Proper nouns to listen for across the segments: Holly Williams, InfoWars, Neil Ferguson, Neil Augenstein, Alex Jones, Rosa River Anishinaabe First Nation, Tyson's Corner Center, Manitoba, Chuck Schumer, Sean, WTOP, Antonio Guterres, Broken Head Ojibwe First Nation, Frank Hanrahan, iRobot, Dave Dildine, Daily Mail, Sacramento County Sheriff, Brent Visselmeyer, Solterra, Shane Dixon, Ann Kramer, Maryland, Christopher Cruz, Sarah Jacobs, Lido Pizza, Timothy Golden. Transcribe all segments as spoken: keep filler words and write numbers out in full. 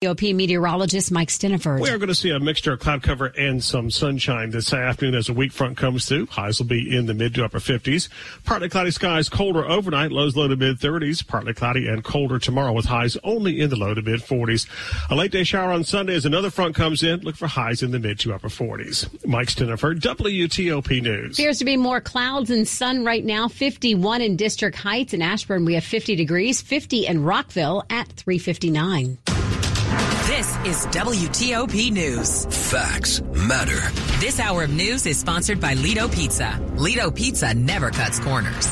W T O P meteorologist Mike Stineford. We are going to see a mixture of cloud cover and some sunshine this afternoon as a weak front comes through. Highs will be in the mid to upper fifties. Partly cloudy skies, colder overnight, lows low to mid thirties. Partly cloudy and colder tomorrow with highs only in the low to mid forties. A late day shower on Sunday as another front comes in. Look for highs in the mid to upper forties. Mike Stineford, W T O P News. Appears to be more clouds and sun right now. fifty-one in District Heights. In Ashburn, we have fifty degrees. fifty in Rockville at three fifty-nine. This is W T O P News. Facts matter. This hour of news is sponsored by Lido Pizza. Lido Pizza never cuts corners.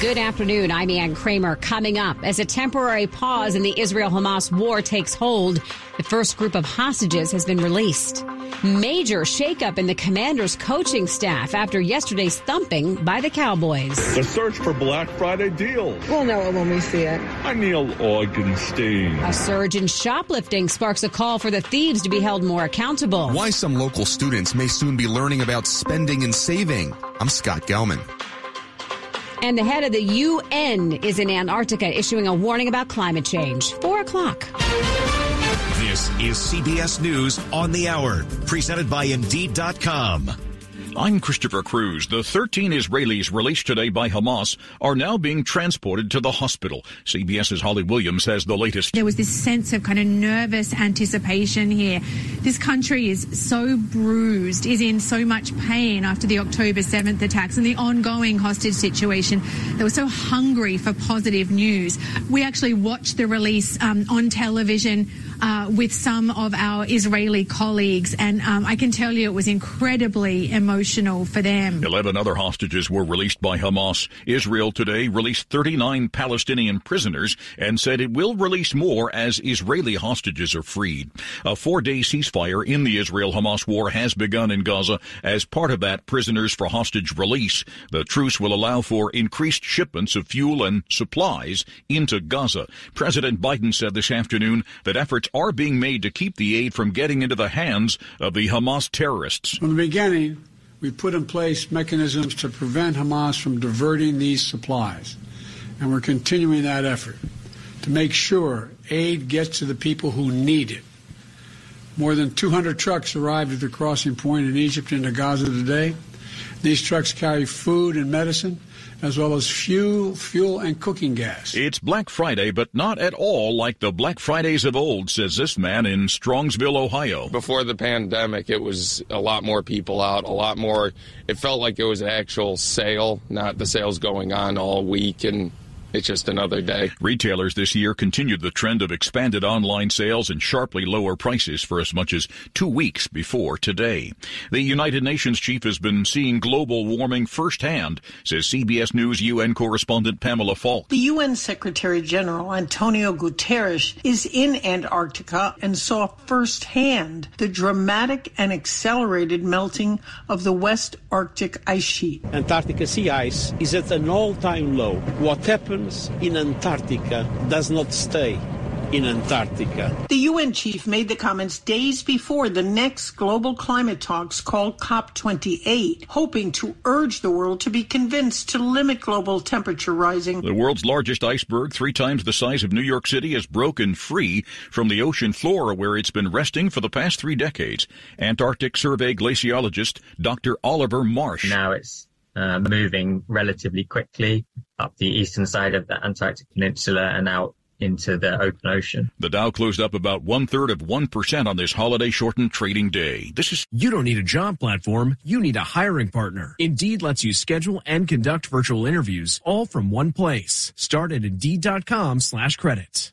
Good afternoon. I'm Ann Kramer. Coming up, as a temporary pause in the Israel-Hamas war takes hold, the first group of hostages has been released. Major shakeup in the Commanders' coaching staff after yesterday's thumping by the Cowboys. The search for Black Friday deals. We'll know it when we see it. I'm Neil Augenstein. A surge in shoplifting sparks a call for the thieves to be held more accountable. Why some local students may soon be learning about spending and saving. I'm Scott Gelman. And the head of the U N is in Antarctica issuing a warning about climate change. Four o'clock. This is C B S News on the Hour, presented by Indeed dot com. I'm Christopher Cruz. The thirteen Israelis released today by Hamas are now being transported to the hospital. CBS's Holly Williams has the latest. There was this sense of kind of nervous anticipation here. This country is so bruised, is in so much pain after the October seventh attacks and the ongoing hostage situation. They were so hungry for positive news. We actually watched the release um, on television Uh, with some of our Israeli colleagues, and um, I can tell you it was incredibly emotional for them. Eleven other hostages were released by Hamas. Israel today released thirty-nine Palestinian prisoners and said it will release more as Israeli hostages are freed. A four-day ceasefire in the Israel-Hamas war has begun in Gaza. As part of that, prisoners for hostage release. The truce will allow for increased shipments of fuel and supplies into Gaza. President Biden said this afternoon that efforts are being made to keep the aid from getting into the hands of the Hamas terrorists. From the beginning, we put in place mechanisms to prevent Hamas from diverting these supplies, and we're continuing that effort to make sure aid gets to the people who need it. More than two hundred trucks arrived at the crossing point in Egypt into Gaza today. These trucks carry food and medicine, as well as fuel, fuel and cooking gas. It's Black Friday, but not at all like the Black Fridays of old, says this man in Strongsville, Ohio. Before the pandemic, it was a lot more people out, a lot more. It felt like it was an actual sale, not the sales going on all week, and it's just another day. Retailers this year continued the trend of expanded online sales and sharply lower prices for as much as two weeks before today. The United Nations chief has been seeing global warming firsthand, says C B S News U N correspondent Pamela Falk. The U N Secretary General Antonio Guterres is in Antarctica and saw firsthand the dramatic and accelerated melting of the West Arctic ice sheet. Antarctica sea ice is at an all-time low. What happened in Antarctica does not stay in Antarctica. The U N chief made the comments days before the next global climate talks called COP twenty-eight, hoping to urge the world to be convinced to limit global temperature rising. The world's largest iceberg, three times the size of New York City, has broken free from the ocean floor where it's been resting for the past three decades. Antarctic Survey glaciologist Doctor Oliver Marsh. Now it's Uh, moving relatively quickly up the eastern side of the Antarctic Peninsula and out into the open ocean. The Dow closed up about one-third of one percent on this holiday-shortened trading day. This is You don't need a job platform. You need a hiring partner. Indeed lets you schedule and conduct virtual interviews all from one place. Start at Indeed.com slash credit.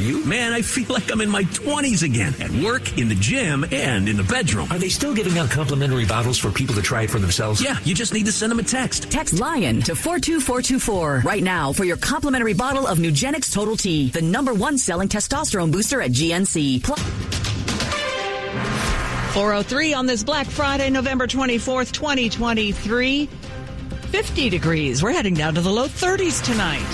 you? Man, I feel like I'm in my twenties again, at work, in the gym, and in the bedroom. Are they still giving out complimentary bottles for people to try it for themselves? Yeah, you just need to send them a text. Text LION to four two four two four right now for your complimentary bottle of Nugenix Total T, the number one selling testosterone booster at G N C. four oh three on this Black Friday, November twenty-fourth, twenty twenty-three. fifty degrees. We're heading down to the low thirties tonight.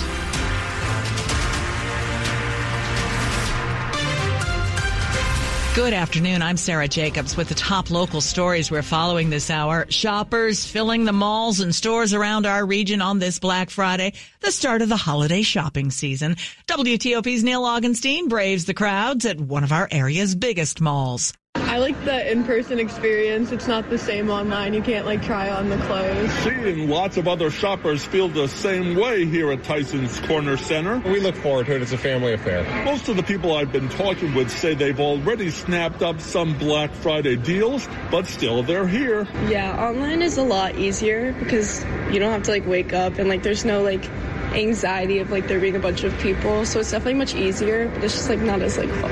Good afternoon. I'm Sarah Jacobs with the top local stories we're following this hour. Shoppers filling the malls and stores around our region on this Black Friday, the start of the holiday shopping season. W T O P's Neil Augenstein braves the crowds at one of our area's biggest malls. I like the in-person experience. It's not the same online. You can't, like, try on the clothes. Seeing lots of other shoppers feel the same way here at Tyson's Corner Center. We look forward to it. It's a family affair. Most of the people I've been talking with say they've already snapped up some Black Friday deals, but still they're here. Yeah, online is a lot easier because you don't have to, like, wake up and, like, there's no, like, anxiety of like there being a bunch of people, so it's definitely much easier, but it's just like not as like fun.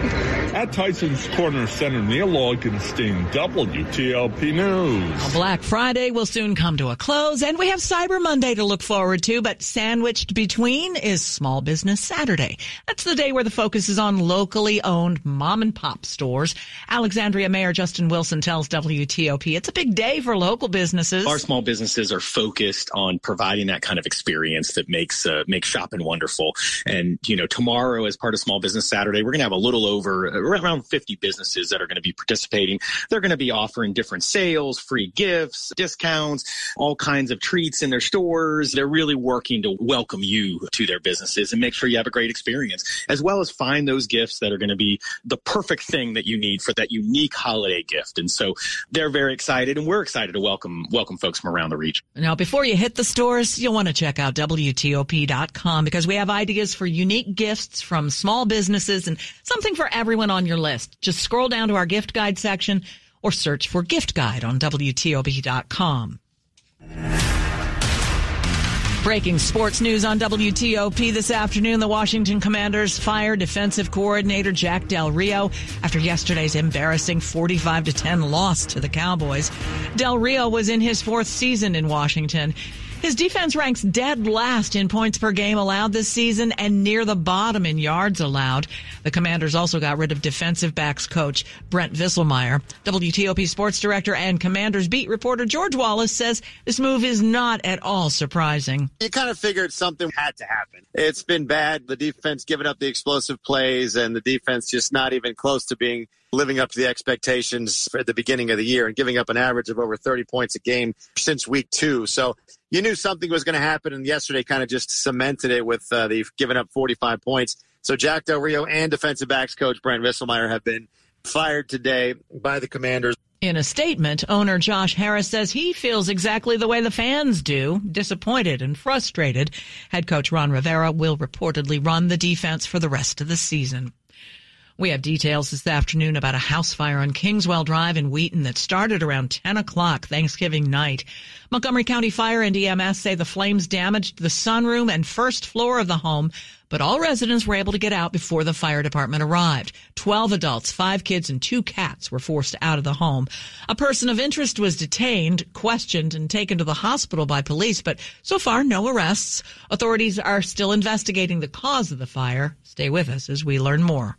At Tyson's Corner Center, Neil Augenstein, W T O P News. Black Friday will soon come to a close, and we have Cyber Monday to look forward to, but sandwiched between is Small Business Saturday. That's the day where the focus is on locally owned mom and pop stores. Alexandria Mayor Justin Wilson tells W T O P it's a big day for local businesses. Our small businesses are focused on providing that kind of experience that makes uh, make shopping wonderful. And, you know, tomorrow as part of Small Business Saturday, we're going to have a little over around fifty businesses that are going to be participating. They're going to be offering different sales, free gifts, discounts, all kinds of treats in their stores. They're really working to welcome you to their businesses and make sure you have a great experience, as well as find those gifts that are going to be the perfect thing that you need for that unique holiday gift. And so they're very excited, and we're excited to welcome welcome folks from around the region. Now, before you hit the stores, you'll want to check out W T O P dot com because we have ideas for unique gifts from small businesses and something for everyone on your list. Just scroll down to our gift guide section or search for gift guide on W T O P dot com. Breaking sports news on W T O P this afternoon. The Washington Commanders fired defensive coordinator Jack Del Rio after yesterday's embarrassing forty-five to ten loss to the Cowboys. Del Rio was in his fourth season in Washington. His defense ranks dead last in points per game allowed this season and near the bottom in yards allowed. The Commanders also got rid of defensive backs coach Brent Visselmeyer. W T O P sports director and Commanders beat reporter George Wallace says this move is not at all surprising. You kind of figured something had to happen. It's been bad. The defense giving up the explosive plays and the defense just not even close to being living up to the expectations at the beginning of the year and giving up an average of over thirty points a game since week two. So you knew something was going to happen, and yesterday kind of just cemented it with uh, they've given up forty-five points. So Jack Del Rio and defensive backs coach Brent Visselmeyer have been fired today by the Commanders. In a statement, owner Josh Harris says he feels exactly the way the fans do, disappointed and frustrated. Head coach Ron Rivera will reportedly run the defense for the rest of the season. We have details this afternoon about a house fire on Kingswell Drive in Wheaton that started around ten o'clock Thanksgiving night. Montgomery County Fire and E M S say the flames damaged the sunroom and first floor of the home, but all residents were able to get out before the fire department arrived. Twelve adults, five kids, and two cats were forced out of the home. A person of interest was detained, questioned, and taken to the hospital by police, but so far no arrests. Authorities are still investigating the cause of the fire. Stay with us as we learn more.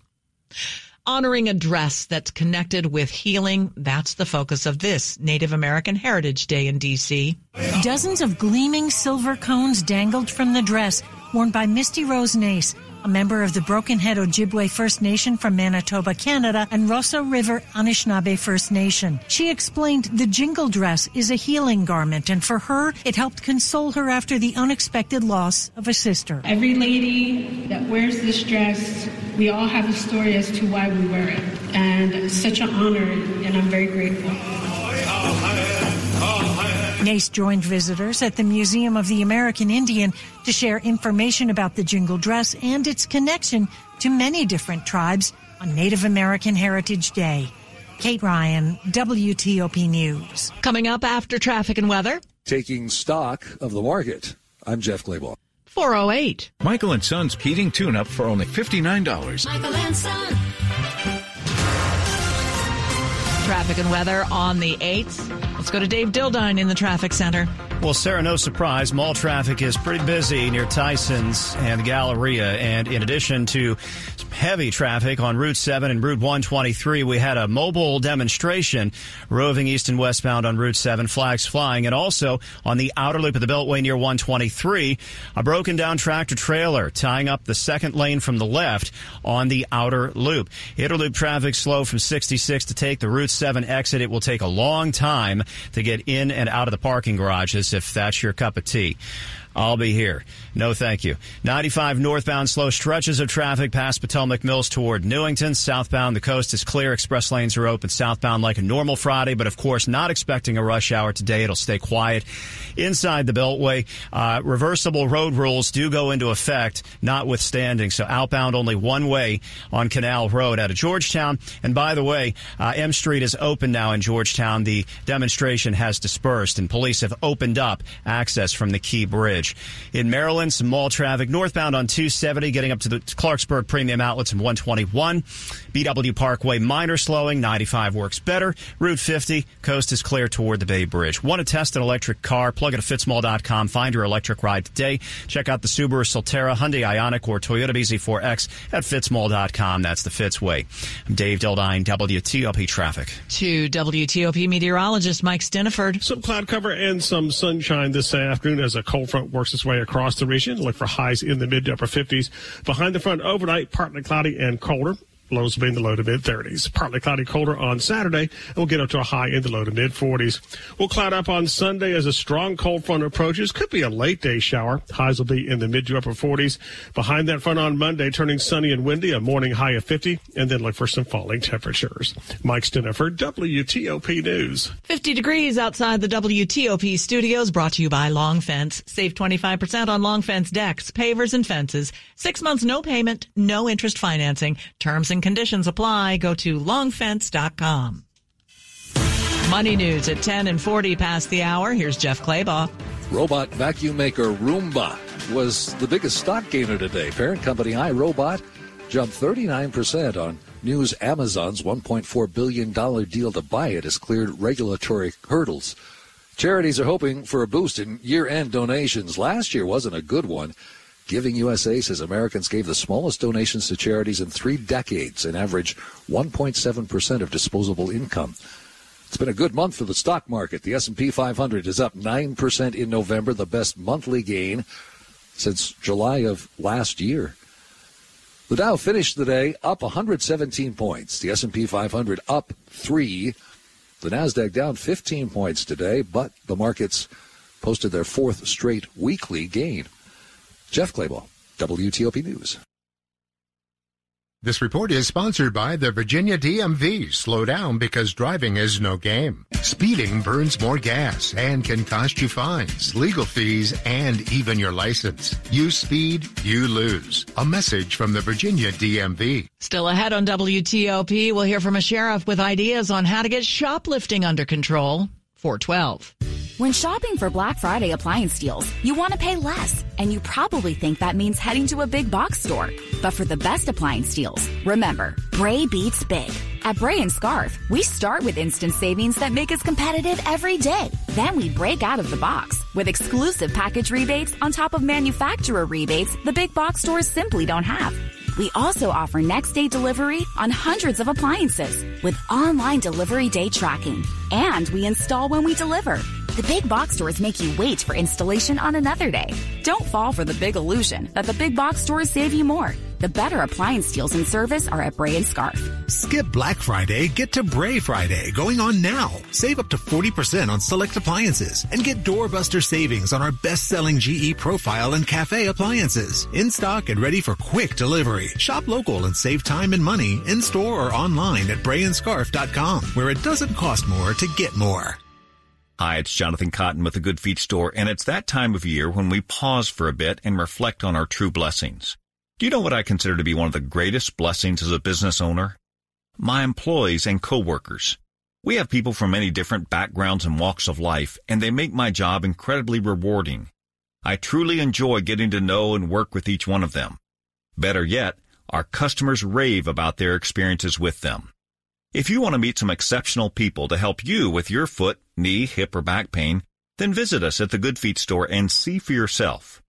Honoring a dress that's connected with healing, that's the focus of this Native American Heritage Day in D C. Dozens of gleaming silver cones dangled from the dress worn by Misty Rose Nace, a member of the Broken Head Ojibwe First Nation from Manitoba, Canada, and Rosa River Anishinaabe First Nation. She explained the jingle dress is a healing garment, and for her, it helped console her after the unexpected loss of a sister. Every lady that wears this dress, we all have a story as to why we wear it, and it's such an honor, and I'm very grateful. Nace joined visitors at the Museum of the American Indian to share information about the jingle dress and its connection to many different tribes on Native American Heritage Day. Kate Ryan, W T O P News. Coming up after traffic and weather. Taking stock of the market. I'm Jeff Glabal. four oh eight. Michael and Son's heating tune-up for only fifty-nine dollars. Michael and Son. Traffic and weather on the eighth. Let's go to Dave Dildine in the traffic center. Well, Sarah, no surprise, mall traffic is pretty busy near Tyson's and the Galleria. And in addition to heavy traffic on Route seven and Route one twenty-three, we had a mobile demonstration roving east and westbound on Route seven, flags flying. And also on the outer loop of the Beltway near one twenty-three, a broken down tractor trailer tying up the second lane from the left on the outer loop. Inner loop traffic slow from sixty-six to take the Route seven exit. It will take a long time to get in and out of the parking garages. If that's your cup of tea, I'll be here. No, thank you. ninety-five northbound, slow stretches of traffic past Potomac Mills toward Newington. Southbound, the coast is clear. Express lanes are open southbound like a normal Friday, but of course not expecting a rush hour today. It'll stay quiet. Inside the Beltway, uh, reversible road rules do go into effect, notwithstanding. So outbound only one way on Canal Road out of Georgetown. And by the way, uh, M Street is open now in Georgetown. The demonstration has dispersed, and police have opened up access from the Key Bridge. In Maryland, some mall traffic northbound on two seventy, getting up to the Clarksburg Premium Outlets and one twenty-one. B W Parkway, minor slowing. ninety-five works better. Route fifty, coast is clear toward the Bay Bridge. Want to test an electric car? Plug it at fitz mall dot com. Find your electric ride today. Check out the Subaru Solterra, Hyundai Ioniq, or Toyota B Z four X at fitz mall dot com. That's the Fitz way. I'm Dave Dildine, W T O P Traffic. To W T O P meteorologist Mike Stineford. Some cloud cover and some sunshine this afternoon as a cold front works its way across the region. Look for highs in the mid to upper fifties. Behind the front overnight, partly cloudy and colder. Lows will be in the low to mid thirties. Partly cloudy, colder on Saturday, and we'll get up to a high in the low to mid forties. We'll cloud up on Sunday as a strong cold front approaches. Could be a late day shower. Highs will be in the mid to upper forties. Behind that front on Monday, turning sunny and windy, a morning high of fifty, and then look for some falling temperatures. Mike Stineford, W T O P News. fifty degrees outside the W T O P studios, brought to you by Long Fence. Save twenty-five percent on Long Fence decks, pavers, and fences. Six months, no payment, no interest financing. Terms and conditions apply. Go to long fence dot com. Money news at ten and forty past the hour. Here's Jeff Glabal. Robot vacuum maker Roomba was the biggest stock gainer today. Parent company iRobot jumped thirty-nine percent on news Amazon's one point four billion dollars deal to buy it has cleared regulatory hurdles. Charities are hoping for a boost in year-end donations. Last year wasn't a good one. Giving U S A says Americans gave the smallest donations to charities in three decades, an average one point seven percent of disposable income. It's been a good month for the stock market. The S and P five hundred is up nine percent in November, the best monthly gain since July of last year. The Dow finished the day up one hundred seventeen points. The S and P five hundred up three. The NASDAQ down fifteen points today, but the markets posted their fourth straight weekly gain. Jeff Glabal, W T O P News. This report is sponsored by the Virginia D M V. Slow down because driving is no game. Speeding burns more gas and can cost you fines, legal fees, and even your license. You speed, you lose. A message from the Virginia D M V. Still ahead on W T O P, we'll hear from a sheriff with ideas on how to get shoplifting under control. four twelve. When shopping for Black Friday appliance deals, you want to pay less, and you probably think that means heading to a big box store. But for the best appliance deals, remember, Bray beats big. At Bray and Scarf, we start with instant savings that make us competitive every day. Then we break out of the box with exclusive package rebates on top of manufacturer rebates the big box stores simply don't have. We also offer next-day delivery on hundreds of appliances with online delivery day tracking. And we install when we deliver. The big box stores make you wait for installation on another day. Don't fall for the big illusion that the big box stores save you more. The better appliance deals and service are at Bray and Scarf. Skip Black Friday, get to Bray Friday, going on now. Save up to forty percent on select appliances and get doorbuster savings on our best-selling G E Profile and Cafe appliances. In stock and ready for quick delivery. Shop local and save time and money in-store or online at bray and scarf dot com, where it doesn't cost more to get more. Hi, it's Jonathan Cotton with the Good Feet Store, and it's that time of year when we pause for a bit and reflect on our true blessings. Do you know what I consider to be one of the greatest blessings as a business owner? My employees and coworkers. We have people from many different backgrounds and walks of life, and they make my job incredibly rewarding. I truly enjoy getting to know and work with each one of them. Better yet, our customers rave about their experiences with them. If you want to meet some exceptional people to help you with your foot, knee, hip, or back pain, then visit us at the Good Feet Store and see for yourself.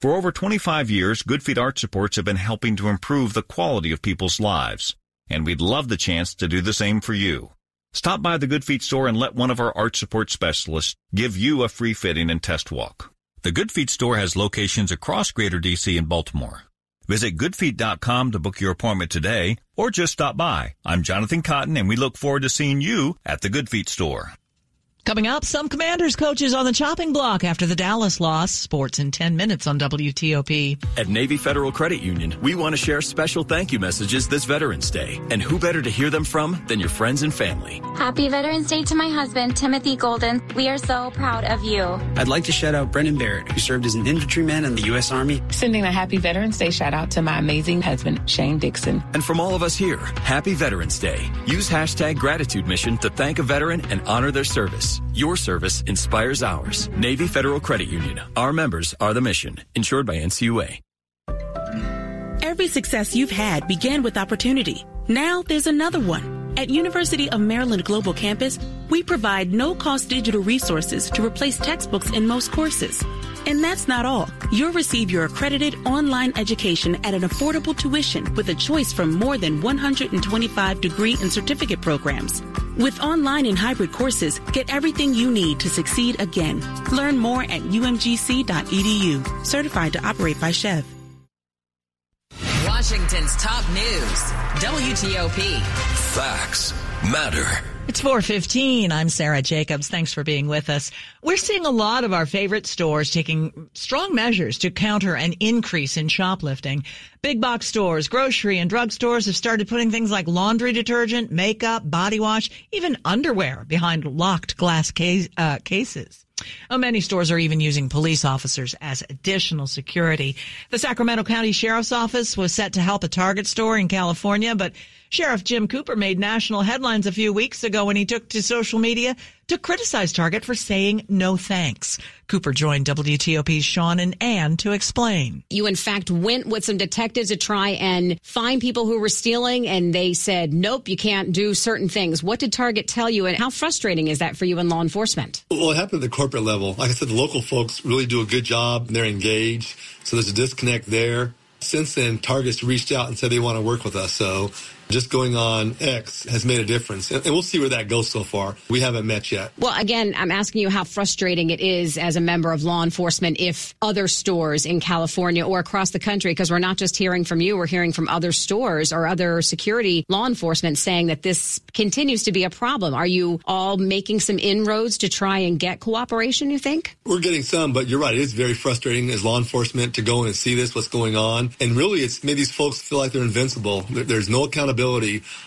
For over twenty-five years, Good Feet Arch Supports have been helping to improve the quality of people's lives, and we'd love the chance to do the same for you. Stop by the Good Feet Store and let one of our arch support specialists give you a free fitting and test walk. The Good Feet Store has locations across Greater D C and Baltimore. Visit good feet dot com to book your appointment today, or just stop by. I'm Jonathan Cotton, and we look forward to seeing you at the Good Feet Store. Coming up, some Commanders coaches on the chopping block after the Dallas loss. Sports in ten minutes on W T O P. At Navy Federal Credit Union, we want to share special thank you messages this Veterans Day. And who better to hear them from than your friends and family? Happy Veterans Day to my husband, Timothy Golden. We are so proud of you. I'd like to shout out Brendan Barrett, who served as an infantryman in the U S Army. Sending a happy Veterans Day shout out to my amazing husband, Shane Dixon. And from all of us here, happy Veterans Day. Use hashtag Gratitude Mission to thank a veteran and honor their service. Your service inspires ours. Navy Federal Credit Union. Our members are the mission. Insured by N C U A. Every success you've had began with opportunity. Now there's another one. At University of Maryland Global Campus, we provide no-cost digital resources to replace textbooks in most courses. And that's not all. You'll receive your accredited online education at an affordable tuition with a choice from more than one hundred twenty-five degree and certificate programs. With online and hybrid courses, get everything you need to succeed again. Learn more at U M G C dot E D U. Certified to operate by Chev. Washington's top news, W T O P. Facts matter. It's four fifteen. I'm Sarah Jacobs. Thanks for being with us. We're seeing a lot of our favorite stores taking strong measures to counter an increase in shoplifting. Big box stores, grocery and drug stores have started putting things like laundry detergent, makeup, body wash, even underwear behind locked glass case, uh, cases. Oh, many stores are even using police officers as additional security. The Sacramento County Sheriff's Office was set to help a Target store in California, but Sheriff Jim Cooper made national headlines a few weeks ago when he took to social media to criticize Target for saying no thanks. Cooper joined W T O P's Sean and Ann to explain. You, in fact, went with some detectives to try and find people who were stealing, and they said, nope, you can't do certain things. What did Target tell you, and how frustrating is that for you in law enforcement? Well, it happened at the corporate level. Like I said, the local folks really do a good job, and they're engaged, so there's a disconnect there. Since then, Target's reached out and said they want to work with us. So just going on X has made a difference. And we'll see where that goes so far. We haven't met yet. Well, again, I'm asking you how frustrating it is as a member of law enforcement if other stores in California or across the country, because we're not just hearing from you, we're hearing from other stores or other security law enforcement saying that this continues to be a problem. Are you all making some inroads to try and get cooperation, you think? We're getting some, but you're right. It is very frustrating as law enforcement to go in and see this, what's going on. And really, it's made these folks feel like they're invincible. There's no accountability.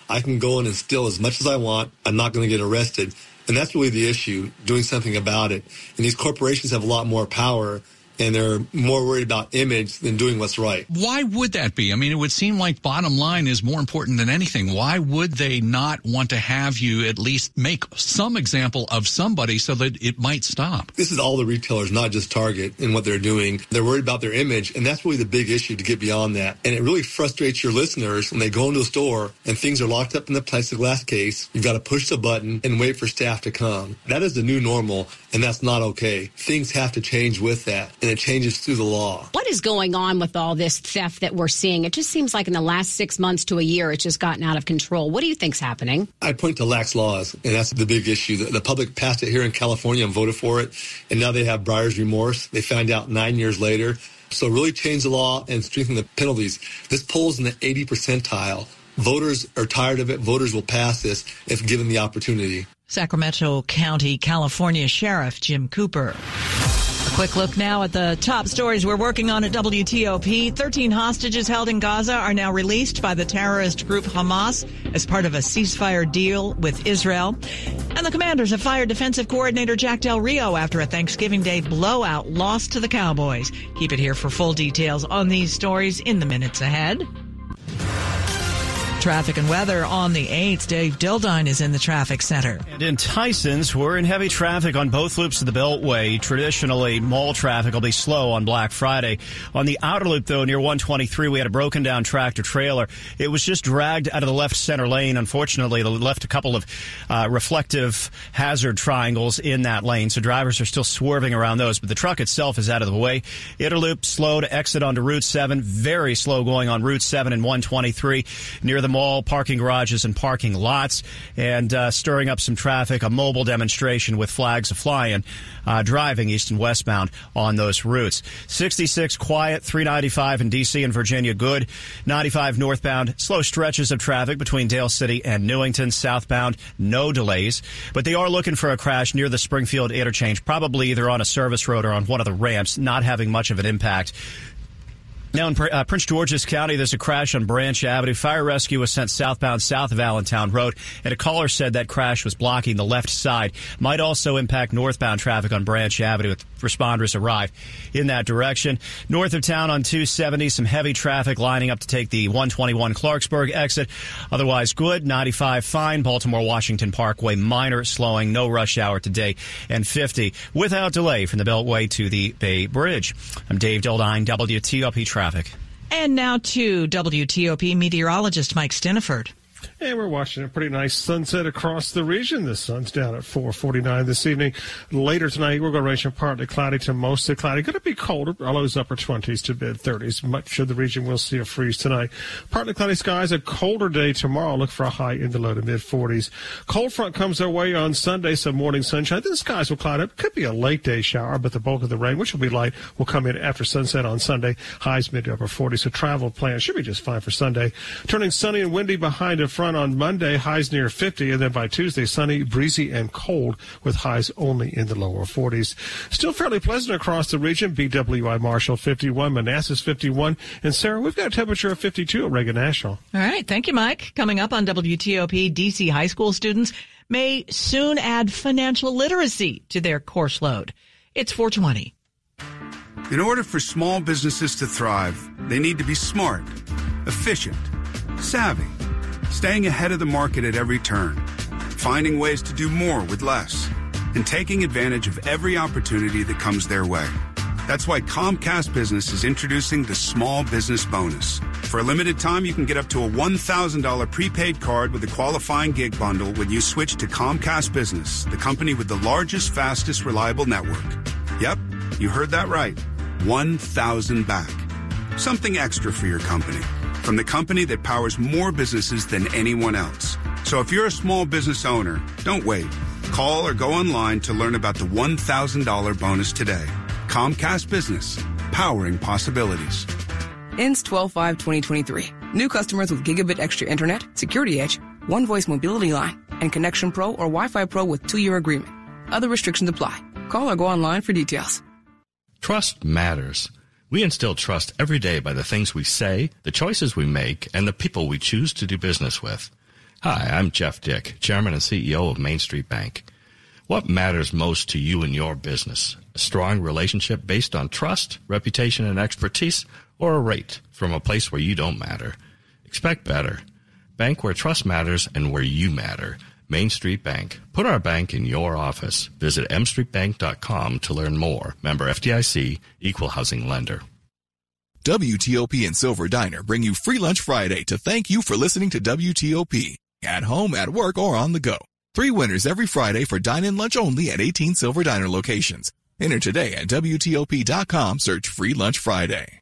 I can go in and steal as much as I want. I'm not going to get arrested. And that's really the issue, doing something about it. And these corporations have a lot more power, and they're more worried about image than doing what's right. Why would that be? I mean, it would seem like bottom line is more important than anything. Why would they not want to have you at least make some example of somebody so that it might stop? This is all the retailers, not just Target, and what they're doing. They're worried about their image, and that's really the big issue to get beyond that. And it really frustrates your listeners when they go into a store and things are locked up in the plexiglass case. You've got to push the button and wait for staff to come. That is the new normal, and that's not okay. Things have to change with that. And it changes through the law. What is going on with all this theft that we're seeing? It just seems like in the last six months to a year, it's just gotten out of control. What do you think's happening? I point to lax laws, and that's the big issue. The, the public passed it here in California and voted for it, and now they have buyer's remorse. They found out nine years later. So really change the law and strengthen the penalties. This poll's in the eighty percentile. Voters are tired of it. Voters will pass this if given the opportunity. Sacramento County, California Sheriff Jim Cooper. A quick look now at the top stories we're working on at W T O P. thirteen hostages held in Gaza are now released by the terrorist group Hamas as part of a ceasefire deal with Israel. And the Commanders have fired defensive coordinator Jack Del Rio after a Thanksgiving Day blowout loss to the Cowboys. Keep it here for full details on these stories in the minutes ahead. Traffic and weather on the eighth. Dave Dildine is in the traffic center. And in Tyson's, we're in heavy traffic on both loops of the Beltway. Traditionally, mall traffic will be slow on Black Friday. On the outer loop, though, near one twenty-three, we had a broken down tractor trailer. It was just dragged out of the left center lane. Unfortunately, it left a couple of uh, reflective hazard triangles in that lane, so drivers are still swerving around those. But the truck itself is out of the way. Interloop, slow to exit onto Route seven. Very slow going on Route seven and one twenty-three near the mall, parking garages, and parking lots. And uh, stirring up some traffic, a mobile demonstration with flags a-flying, uh, driving east and westbound on those routes. sixty-six quiet, three ninety-five in D C and Virginia good. ninety-five northbound, slow stretches of traffic between Dale City and Newington. Southbound, no delays. But they are looking for a crash near the Springfield interchange, probably either on a service road or on one of the ramps, not having much of an impact. Now in uh, Prince George's County, there's a crash on Branch Avenue. Fire rescue was sent southbound south of Allentown Road, and a caller said that crash was blocking the left side. Might also impact northbound traffic on Branch Avenue if responders arrive in that direction. North of town on two seventy, some heavy traffic lining up to take the one twenty-one Clarksburg exit. Otherwise good. ninety-five fine. Baltimore-Washington Parkway minor slowing. No rush hour today. And fifty without delay from the Beltway to the Bay Bridge. I'm Dave Dildine, W T O P Traffic. And now to W T O P meteorologist Mike Stineford. And we're watching a pretty nice sunset across the region. The sun's down at four forty-nine this evening. Later tonight, we're going to range from partly cloudy to mostly cloudy. Going to be colder, all those upper twenties to mid-thirties. Much of the region will see a freeze tonight. Partly cloudy skies, a colder day tomorrow. Look for a high in the low to mid-forties. Cold front comes our way on Sunday, some morning sunshine. Then the skies will cloud up. Could be a late-day shower, but the bulk of the rain, which will be light, will come in after sunset on Sunday. Highs mid to upper forties, so travel plans should be just fine for Sunday. Turning sunny and windy behind a front on Monday, highs near fifty, and then by Tuesday, sunny, breezy, and cold with highs only in the lower forties. Still fairly pleasant across the region. B W I Marshall fifty-one, Manassas fifty-one, and Sarah, we've got a temperature of fifty-two at Reagan National. All right. Thank you, Mike. Coming up on W T O P, D C high school students may soon add financial literacy to their course load. It's four twenty. In order for small businesses to thrive, they need to be smart, efficient, savvy, staying ahead of the market at every turn, finding ways to do more with less, and taking advantage of every opportunity that comes their way. That's why Comcast Business is introducing the Small Business Bonus. For a limited time, you can get up to a one thousand dollars prepaid card with a qualifying gig bundle when you switch to Comcast Business, the company with the largest, fastest, reliable network. Yep, you heard that right. one thousand back. Something extra for your company. From the company that powers more businesses than anyone else. So if you're a small business owner, don't wait. Call or go online to learn about the one thousand dollars bonus today. Comcast Business, powering possibilities. Ends twelve five twenty twenty-three. New customers with Gigabit Extra Internet, Security Edge, One Voice Mobility Line, and Connection Pro or Wi-Fi Pro with two-year agreement. Other restrictions apply. Call or go online for details. Trust matters. We instill trust every day by the things we say, the choices we make, and the people we choose to do business with. Hi, I'm Jeff Dick, Chairman and C E O of Main Street Bank. What matters most to you and your business? A strong relationship based on trust, reputation, and expertise, or a rate from a place where you don't matter? Expect better. Bank where trust matters and where you matter. Main Street Bank. Put our bank in your office. Visit m street bank dot com to learn more. Member F D I C, Equal Housing Lender. W T O P and Silver Diner bring you Free Lunch Friday to thank you for listening to W T O P. At home, at work, or on the go. Three winners every Friday for dine-in lunch only at eighteen Silver Diner locations. Enter today at W T O P dot com. Search Free Lunch Friday.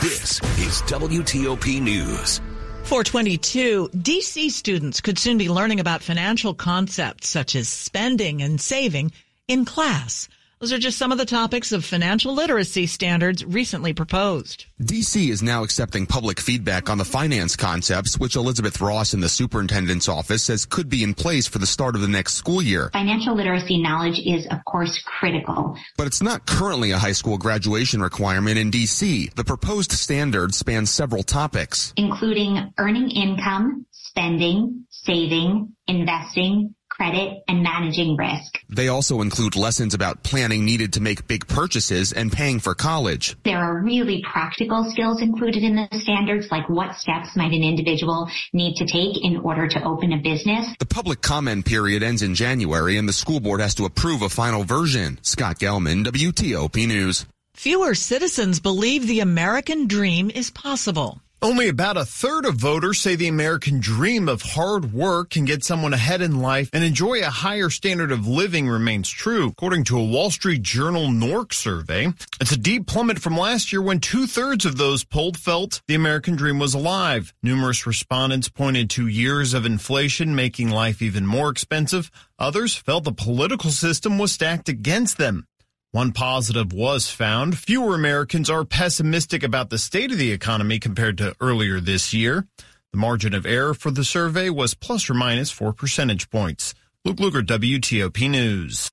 This is W T O P News. four twenty-two, D C students could soon be learning about financial concepts such as spending and saving in class. Those are just some of the topics of financial literacy standards recently proposed. D C is now accepting public feedback on the finance concepts, which Elizabeth Ross in the superintendent's office says could be in place for the start of the next school year. Financial literacy knowledge is, of course, critical. But it's not currently a high school graduation requirement in D C. The proposed standard spans several topics, including earning income, spending, saving, investing, credit, and managing risk. They also include lessons about planning needed to make big purchases and paying for college. There are really practical skills included in the standards, like what steps might an individual need to take in order to open a business. The public comment period ends in January, and the school board has to approve a final version. Scott Gelman, W T O P News. Fewer citizens believe the American dream is possible. Only about a third of voters say the American dream of hard work can get someone ahead in life and enjoy a higher standard of living remains true, according to a Wall Street Journal N O R C survey. It's a deep plummet from last year when two-thirds of those polled felt the American dream was alive. Numerous respondents pointed to years of inflation making life even more expensive. Others felt the political system was stacked against them. One positive was found. Fewer Americans are pessimistic about the state of the economy compared to earlier this year. The margin of error for the survey was plus or minus four percentage points. Luke Luger, W T O P News.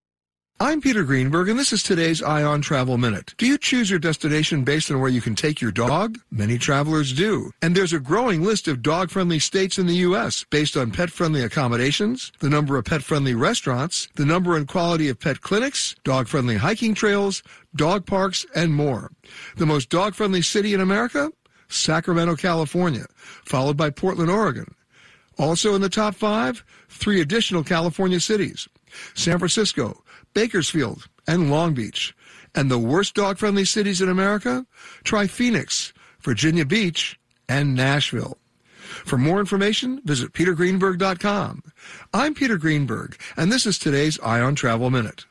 I'm Peter Greenberg, and this is today's Ion Travel Minute. Do you choose your destination based on where you can take your dog? Many travelers do. And there's a growing list of dog-friendly states in the U S based on pet-friendly accommodations, the number of pet-friendly restaurants, the number and quality of pet clinics, dog-friendly hiking trails, dog parks, and more. The most dog-friendly city in America? Sacramento, California, followed by Portland, Oregon. Also in the top five, three additional California cities: San Francisco, Bakersfield, and Long Beach. And the worst dog-friendly cities in America? Try Phoenix, Virginia Beach, and Nashville. For more information, visit peter greenberg dot com. I'm Peter Greenberg, and this is today's Ion Travel Minute.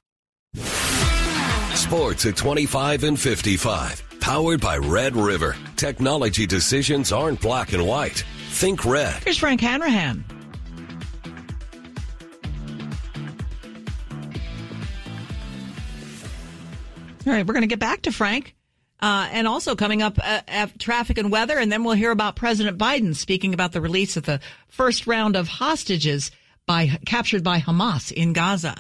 Sports at twenty-five and fifty-five. Powered by Red River. Technology decisions aren't black and white. Think red. Here's Frank Hanrahan. All right, we're going to get back to Frank. Uh, and also coming up, uh, traffic and weather, and then we'll hear about President Biden speaking about the release of the first round of hostages by captured by Hamas in Gaza.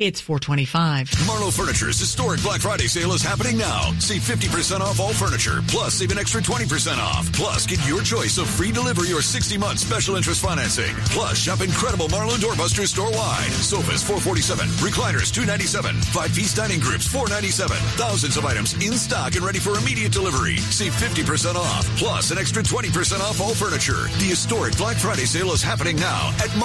It's four twenty-five. Marlowe Furniture's historic Black Friday sale is happening now. Save fifty percent off all furniture, plus save an extra twenty percent off. Plus, get your choice of free delivery or sixty month special interest financing. Plus, shop incredible Marlowe doorbusters store-wide. Sofas, four forty-seven. Recliners, two ninety-seven. Five-piece dining groups, four ninety-seven. Thousands of items in stock and ready for immediate delivery. Save fifty percent off, plus an extra twenty percent off all furniture. The historic Black Friday sale is happening now at Marlowe.